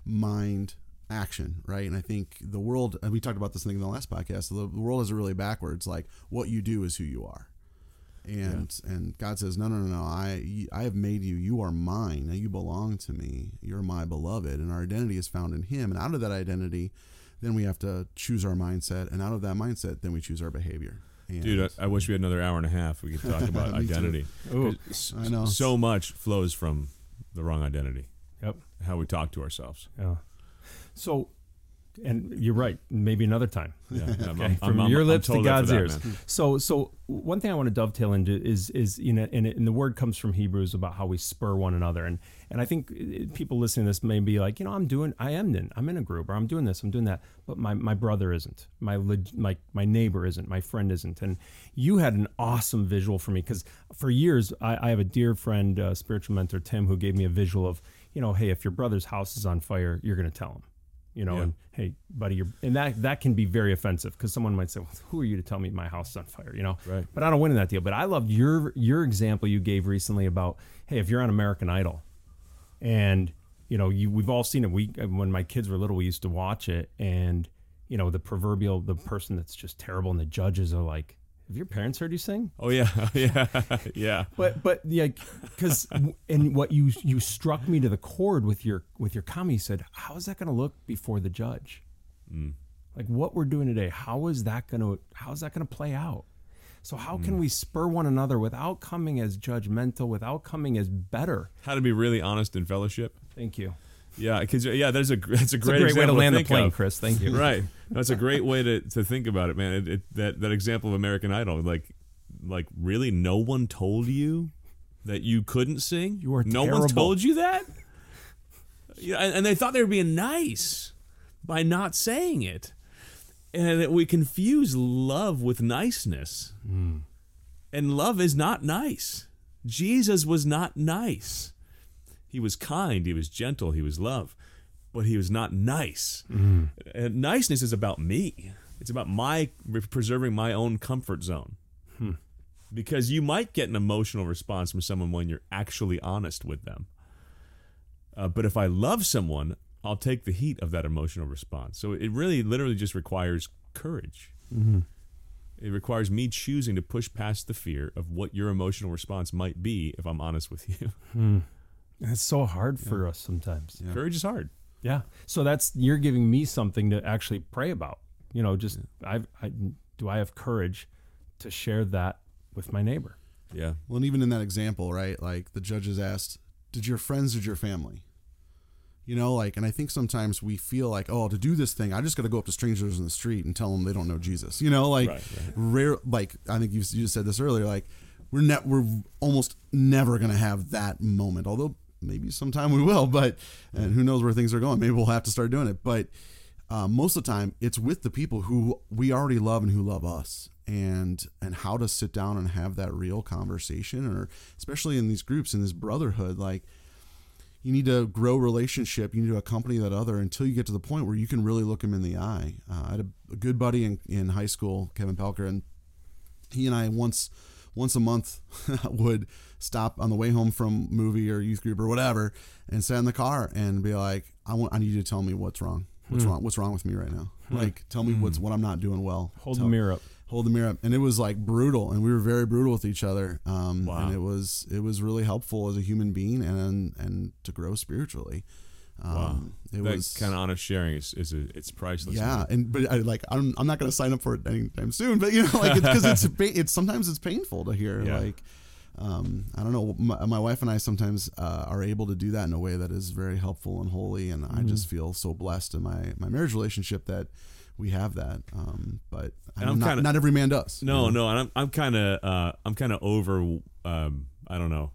mind, action, right? And I think the world, and we talked about this thing in the last podcast, the world is really backwards. Like, what you do is who you are, and God says, no, I have made you. You are mine. Now you belong to me. You're my beloved, and our identity is found in Him. And out of that identity, then we have to choose our mindset, and out of that mindset, then we choose our behavior. And dude, I wish we had another hour and a half. We could talk about identity. Ooh, I know. So much flows from the wrong identity. Yep, how we talk to ourselves. Yeah. So, and you're right. Maybe another time. Yeah, okay. From your lips to God's ears. So one thing I want to dovetail into is you know, and the word comes from Hebrews about how we spur one another, and I think people listening to this may be like, you know, I'm in a group, or I'm doing this, I'm doing that, but my brother isn't, my neighbor isn't, my friend isn't, and you had an awesome visual for me because for years I have a dear friend, spiritual mentor Tim, who gave me a visual of, you know, hey, if your brother's house is on fire, you're going to tell him, you know, yeah. And hey, buddy, that can be very offensive because someone might say, well, who are you to tell me my house is on fire, you know? Right. But I don't win in that deal. But I loved your example you gave recently about, hey, if you're on American Idol and, you know, we've all seen it. When my kids were little, we used to watch it, and, you know, the person that's just terrible, and the judges are like, have your parents heard you sing? Oh yeah, yeah. But yeah, because and what you struck me to the chord with your comment. You said, "How is that going to look before the judge? Like what we're doing today? How is that going to play out? So how can we spur one another without coming as judgmental, without coming as better? How to be really honest in fellowship? Thank you. Yeah, because that's a great way to land the plane, Chris. Thank you. Right, that's a great way to think about it, man. That example of American Idol, like really, no one told you that you couldn't sing. You are terrible. No one told you that. Yeah, and they thought they were being nice by not saying it, and we confuse love with niceness, and love is not nice. Jesus was not nice. He was kind, he was gentle, he was love, but he was not nice. And niceness is about me. It's about my preserving my own comfort zone. Because you might get an emotional response from someone when you're actually honest with them. But if I love someone, I'll take the heat of that emotional response. So it really literally just requires courage. It requires me choosing to push past the fear of what your emotional response might be if I'm honest with you. It's so hard for us sometimes. Yeah. Courage is hard. Yeah. So you're giving me something to actually pray about. You know, just do I have courage to share that with my neighbor? Yeah. Well, and even in that example, right? Like the judges asked, Did your friends, did your family? You know, like, and I think sometimes we feel like, oh, to do this thing, I just got to go up to strangers in the street and tell them they don't know Jesus. You know, like, rare, like I think you said this earlier, like we're almost never going to have that moment. Although maybe sometime we will, but, and who knows where things are going. Maybe we'll have to start doing it. But most of the time it's with the people who we already love and who love us, and how to sit down and have that real conversation, or especially in these groups, in this brotherhood, like, you need to grow relationship. You need to accompany that other until you get to the point where you can really look him in the eye. I had a good buddy in high school, Kevin Pelker, and he and I once a month would stop on the way home from movie or youth group or whatever and sit in the car and be like, I need you to tell me what's wrong. What's wrong with me right now? Like, tell me what I'm not doing well. Hold the mirror up. And it was like brutal, and we were very brutal with each other. Wow. And it was really helpful as a human being and to grow spiritually. Wow. It that was kind of honest sharing is priceless. Yeah. And, but I'm not going to sign up for it anytime soon, but you know, like, it's cause it's sometimes it's painful to hear. Yeah. Like, I don't know. My wife and I sometimes, are able to do that in a way that is very helpful and holy. And I just feel so blessed in my marriage relationship that we have that. But not every man does. No, you know? No. And I'm kind of over, I don't know.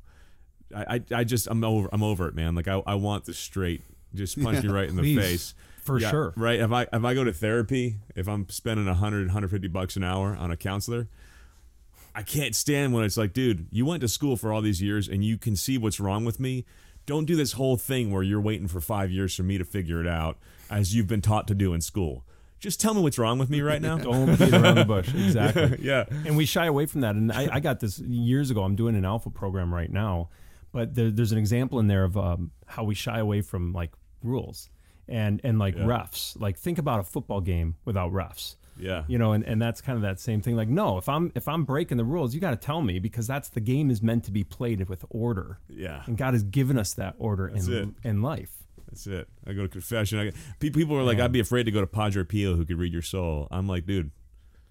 I'm over it, man. Like I want this straight, just punch me right in the face. For sure. Right. If I go to therapy, if I'm spending $100, $150 an hour on a counselor, I can't stand when it's like, dude, you went to school for all these years and you can see what's wrong with me. Don't do this whole thing where you're waiting for 5 years for me to figure it out as you've been taught to do in school. Just tell me what's wrong with me right now. Don't beat around the bush. Exactly. Yeah. And we shy away from that. And I got this years ago. I'm doing an alpha program right now, but there's an example in there of how we shy away from like rules and like refs. Like, think about a football game without refs. Yeah. You know, and that's kind of that same thing. Like, no, if I'm breaking the rules, you got to tell me, because that's the game is meant to be played with order. Yeah. And God has given us that order in life. That's it. I go to confession. People are like, I'd be afraid to go to Padre Pio, who could read your soul. I'm like, dude,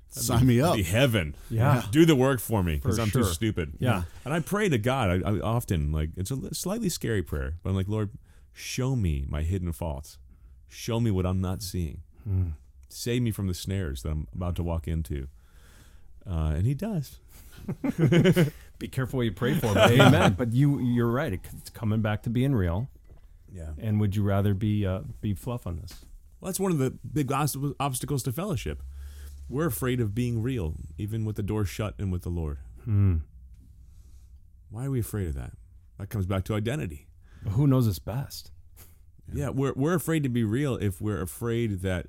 sign me up. Be heaven. Yeah. Do the work for me, because I'm too stupid. Yeah. And I pray to God. I often, like, it's a slightly scary prayer, but I'm like, Lord, show me my hidden faults. Show me what I'm not seeing. Save me from the snares that I'm about to walk into. And he does. Be careful what you pray for. But amen. But you're right. It's coming back to being real. Yeah. And would you rather be fluff on this? Well, that's one of the big obstacles to fellowship. We're afraid of being real, even with the door shut and with the Lord. Why are we afraid of that? That comes back to identity. Well, who knows us best? Yeah, we're afraid to be real if we're afraid that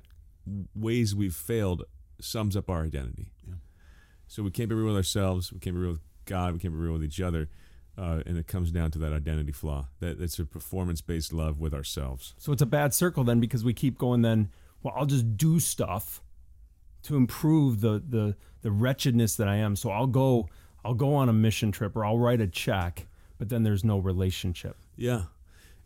ways we've failed sums up our identity. Yeah. So we can't be real with ourselves. We can't be real with God. We can't be real with each other. And it comes down to that identity flaw. That it's a performance-based love with ourselves. So it's a bad circle then, because we keep going then, well, I'll just do stuff to improve the wretchedness that I am. So I'll go on a mission trip, or I'll write a check, but then there's no relationship. Yeah.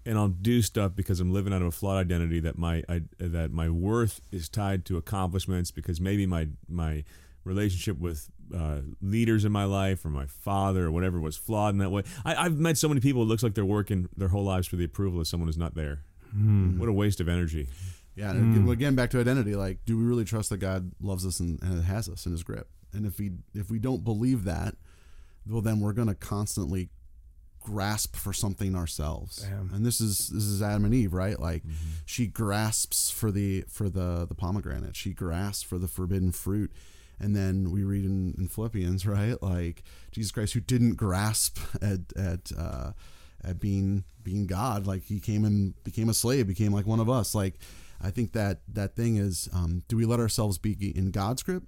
And I'll do stuff because I'm living out of a flawed identity that my worth is tied to accomplishments, because maybe my relationship with leaders in my life, or my father, or whatever, was flawed in that way. I've met so many people, it looks like they're working their whole lives for the approval of someone who's not there. What a waste of energy. Yeah. And again, back to identity, like, do we really trust that God loves us and has us in his grip? And if we don't believe that, well, then we're going to constantly grasp for something ourselves. Damn. And this is Adam and Eve, right? Like, she grasps for the pomegranate, she grasps for the forbidden fruit. And then we read in Philippians, right? Like, Jesus Christ, who didn't grasp at being God, like, he came and became a slave, became like one of us. Like, I think that thing is, do we let ourselves be in God's grip,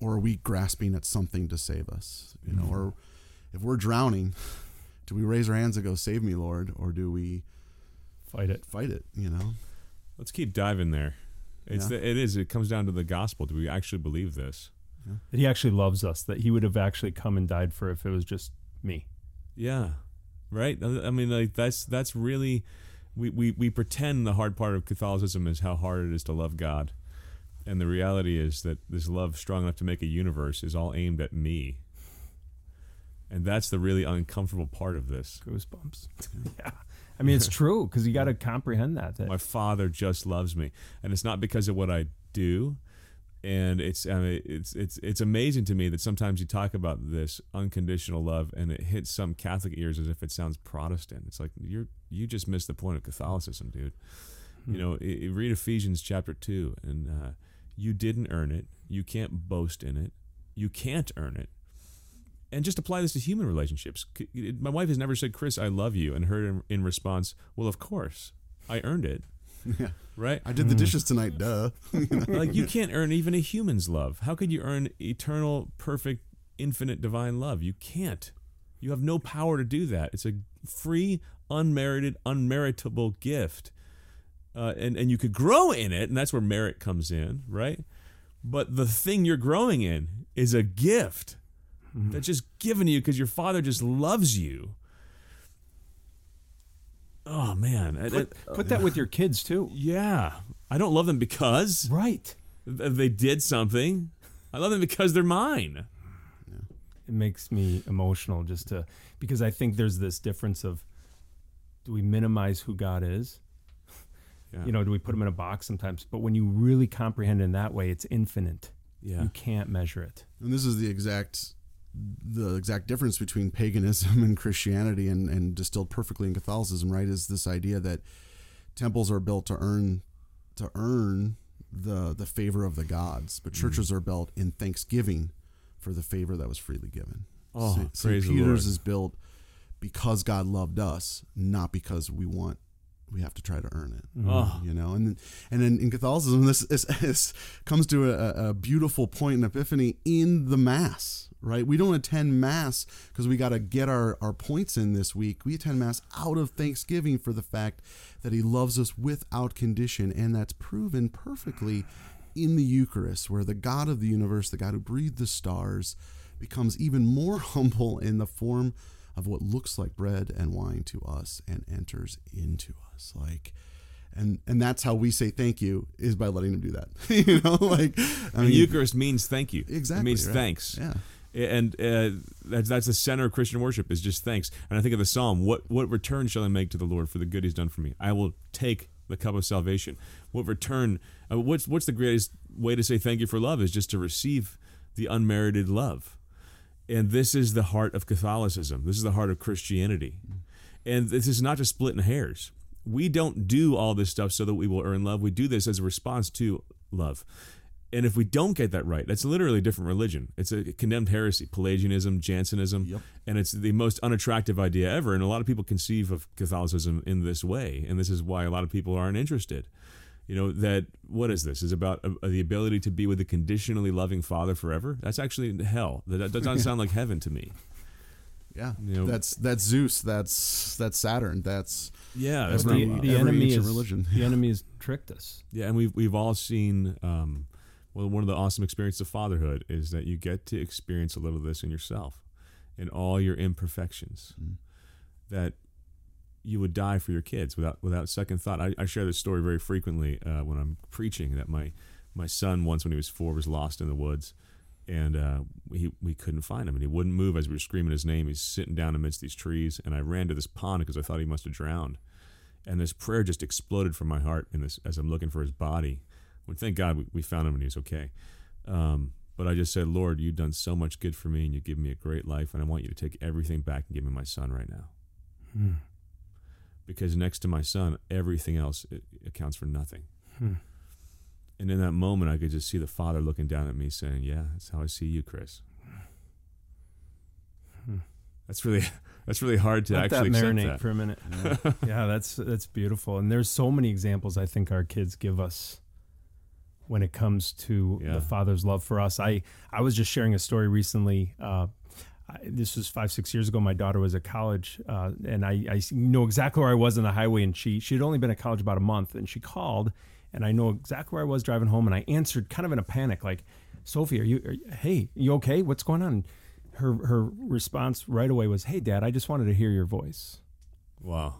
or are we grasping at something to save us? You know, or if we're drowning, do we raise our hands and go, "Save me, Lord," or do we fight it? You know, let's keep diving there. It comes down to the gospel. Do we actually believe this? Yeah. That he actually loves us, that he would have actually come and died for if it was just me. Yeah, right? I mean, like, that's really, we pretend the hard part of Catholicism is how hard it is to love God. And the reality is that this love strong enough to make a universe is all aimed at me. And that's the really uncomfortable part of this. Goosebumps. Yeah. I mean, it's true, because you got to comprehend that. My Father just loves me, and it's not because of what I do. And it's amazing to me that sometimes you talk about this unconditional love, and it hits some Catholic ears as if it sounds Protestant. It's like you just missed the point of Catholicism, dude. You know, read Ephesians chapter 2, and you didn't earn it. You can't boast in it. You can't earn it. And just apply this to human relationships. My wife has never said, "Chris, I love you," and heard in response, "Well, of course, I earned it." Yeah. Right? I did the dishes tonight, duh. Like, you can't earn even a human's love. How could you earn eternal, perfect, infinite, divine love? You can't. You have no power to do that. It's a free, unmerited, unmeritable gift. And you could grow in it, and that's where merit comes in, right? But the thing you're growing in is a gift that's just given to you because your Father just loves you. Oh, man. Put that with your kids, too. Yeah. I don't love them because... Right. They did something. I love them because they're mine. Yeah. It makes me emotional just to... Because I think there's this difference of, do we minimize who God is? Yeah. You know, do we put him in a box sometimes? But when you really comprehend in that way, it's infinite. Yeah. You can't measure it. And this is the exact difference between paganism and Christianity and distilled perfectly in Catholicism, right, is this idea that temples are built to earn the favor of the gods, but churches are built in thanksgiving for the favor that was freely given. Oh, St. Peter's is built because God loved us, not because we have to try to earn it, you know? And then in Catholicism, this comes to a beautiful point and epiphany in the Mass, right? We don't attend Mass because we got to get our points in this week. We attend Mass out of thanksgiving for the fact that he loves us without condition, and that's proven perfectly in the Eucharist, where the God of the universe, the God who breathed the stars, becomes even more humble in the form of what looks like bread and wine to us and enters into us. Like, and that's how we say thank you, is by letting him do that. You know, like, I mean, the Eucharist means thank you. Exactly. It means thanks. Yeah. And that's the center of Christian worship, is just thanks. And I think of the Psalm, what return shall I make to the Lord for the good he's done for me? I will take the cup of salvation. What return, what's the greatest way to say thank you for love is just to receive the unmerited love. And this is the heart of Catholicism. This is the heart of Christianity. And this is not just splitting hairs. We don't do all this stuff so that we will earn love. We do this as a response to love. And if we don't get that right, that's literally a different religion. It's a condemned heresy, Pelagianism, Jansenism. Yep. And it's the most unattractive idea ever. And a lot of people conceive of Catholicism in this way. And this is why a lot of people aren't interested. You know, that, what is this? Is about the ability to be with a conditionally loving Father forever? That's actually hell. That doesn't sound like heaven to me. Yeah, you know, that's Zeus. That's Saturn. That's the enemy is religion. The enemy has tricked us. Yeah, and we've all seen. Well, one of the awesome experiences of fatherhood is that you get to experience a little of this in yourself, in all your imperfections. Mm. That you would die for your kids without second thought. I share this story very frequently when I'm preaching, that my son once, when he was 4, was lost in the woods, and we couldn't find him, and he wouldn't move as we were screaming his name. He's sitting down amidst these trees, and I ran to this pond because I thought he must have drowned. And this prayer just exploded from my heart in this, as I'm looking for his body. Well, thank God we found him and he was okay. But I just said, "Lord, you've done so much good for me, and you've given me a great life, and I want you to take everything back and give me my son right now." Hmm. Because next to my son, everything else accounts for nothing. Hmm. And in that moment, I could just see the Father looking down at me saying, "Yeah, that's how I see you, Chris." Hmm. That's really hard to actually accept that. Let that marinate for a minute. Yeah. Yeah, that's beautiful. And there's so many examples I think our kids give us when it comes to the Father's love for us. I was just sharing a story recently. This was 5-6 years ago. My daughter was at college, and I know exactly where I was on the highway, and she had only been at college about a month, and she called, and I know exactly where I was driving home, and I answered kind of in a panic, like, "Sophie, hey, you okay? What's going on?" Her response right away was, "Hey, Dad, I just wanted to hear your voice." Wow.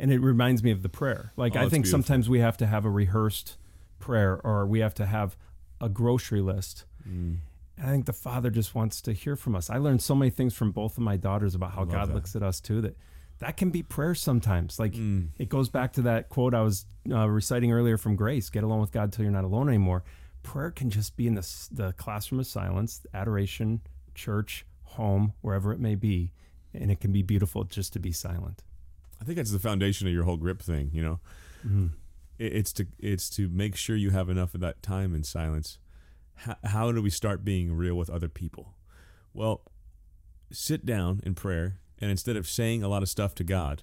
And it reminds me of the prayer. Like, I think sometimes we have to have a rehearsed prayer, or we have to have a grocery list. Mm. And I think the Father just wants to hear from us. I learned so many things from both of my daughters about how God looks at us too, that that can be prayer sometimes. Like it goes back to that quote I was reciting earlier from Grace, get along with God till you're not alone anymore. Prayer can just be in the classroom of silence, adoration, church, home, wherever it may be. And it can be beautiful just to be silent. I think that's the foundation of your whole grip thing, you know. Mm-hmm. It's to make sure you have enough of that time in silence. How do we start being real with other people? Well, sit down in prayer, and instead of saying a lot of stuff to God,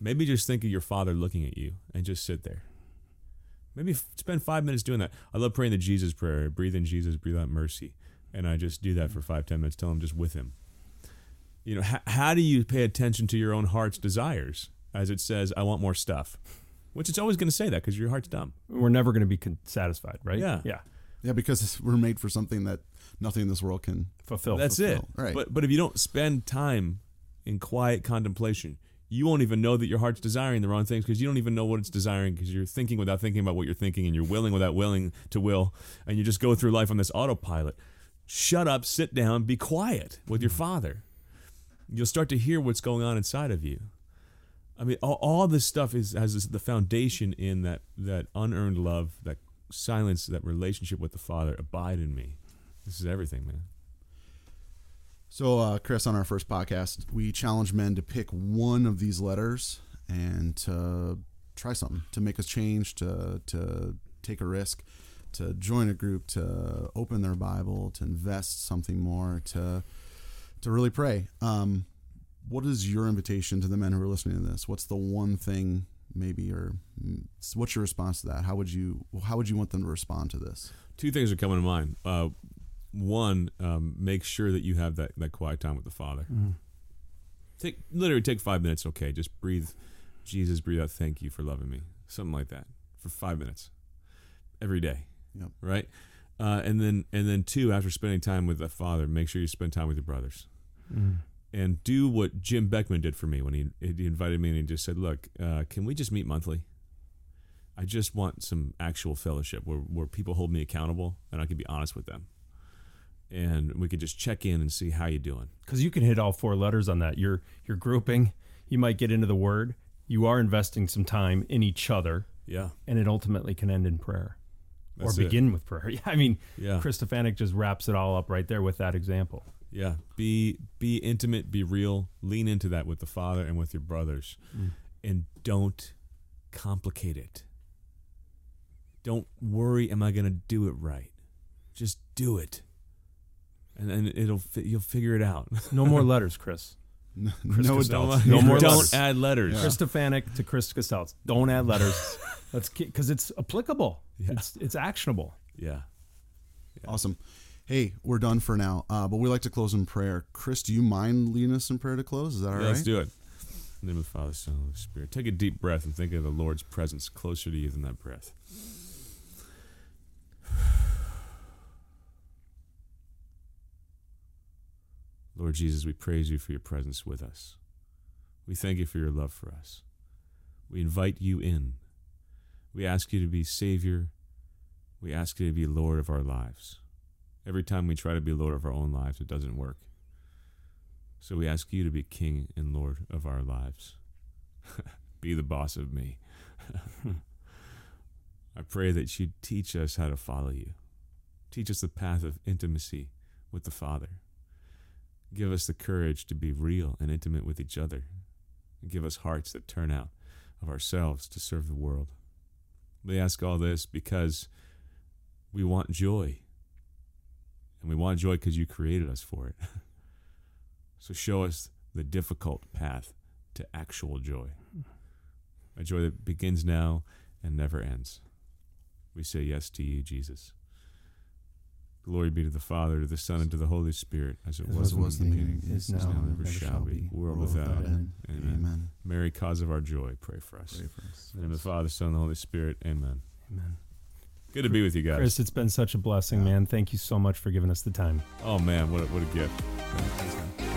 maybe just think of your Father looking at you and just sit there. Maybe spend 5 minutes doing that. I love praying the Jesus Prayer. Breathe in Jesus, breathe out mercy. And I just do that for 5-10 minutes till I'm just with him. You know, how do you pay attention to your own heart's desires? As it says, I want more stuff. Which it's always going to say that because your heart's dumb. We're never going to be satisfied, right? Yeah. Yeah, because we're made for something that nothing in this world can fulfill. That's it. Right. But if you don't spend time in quiet contemplation, you won't even know that your heart's desiring the wrong things because you don't even know what it's desiring because you're thinking without thinking about what you're thinking and you're willing without willing to will, and you just go through life on this autopilot. Shut up, sit down, be quiet with your Father. You'll start to hear what's going on inside of you. I mean, all this stuff has the foundation in that unearned love, that silence, that relationship with the Father. Abide in me. This is everything, man. So, Chris, on our first podcast, we challenged men to pick one of these letters and to try something, to make a change, to take a risk, to join a group, to open their Bible, to invest something more, to really pray. What is your invitation to the men who are listening to this? What's the one thing, maybe, or what's your response to that? How would you want them to respond to this? Two things are coming to mind. One, make sure that you have that quiet time with the Father. Mm. Take 5 minutes, okay? Just breathe, Jesus, breathe out, thank you for loving me. Something like that for 5 minutes every day, yep. Right? And then two, after spending time with the Father, make sure you spend time with your brothers. Mm. And do what Jim Beckman did for me when he invited me and he just said, look, can we just meet monthly? I just want some actual fellowship where people hold me accountable and I can be honest with them. And we could just check in and see how you're doing. Because you can hit all four letters on that. You're grouping. You might get into the Word. You are investing some time in each other. Yeah. And it ultimately can end in prayer. That's or begin it. With prayer. Yeah, I mean, yeah. Chris Stefanick just wraps it all up right there with that example. Yeah, be intimate, be real, lean into that with the Father and with your brothers, and don't complicate it. Don't worry, am I going to do it right? Just do it, and you'll figure it out. No more letters, Chris. No more letters. Don't add letters. Yeah. Chris Stefanick to Chris Kosteltz. Don't add letters. That's because it's applicable. Yeah. It's actionable. Yeah. Awesome. Hey, we're done for now, but we like to close in prayer. Chris, do you mind leading us in prayer to close? Is that all right? Let's do it. In the name of the Father, Son, and Holy Spirit. Take a deep breath and think of the Lord's presence closer to you than that breath. Lord Jesus, we praise you for your presence with us. We thank you for your love for us. We invite you in. We ask you to be Savior. We ask you to be Lord of our lives. Every time we try to be Lord of our own lives, it doesn't work. So we ask you to be King and Lord of our lives. Be the boss of me. I pray that you teach us how to follow you. Teach us the path of intimacy with the Father. Give us the courage to be real and intimate with each other. And give us hearts that turn out of ourselves to serve the world. We ask all this because we want joy. And we want joy because you created us for it. So show us the difficult path to actual joy. A joy that begins now and never ends. We say yes to you, Jesus. Glory be to the Father, to the Son, and to the Holy Spirit, as it was in the beginning, is now, and ever shall be, world without end. Amen. Mary, cause of our joy, pray for us. In the name of the Father, Son, and the Holy Spirit, amen. Amen. Good to be with you guys. Chris, it's been such a blessing, man. Thank you so much for giving us the time. Oh, man, what a gift. Thanks, man.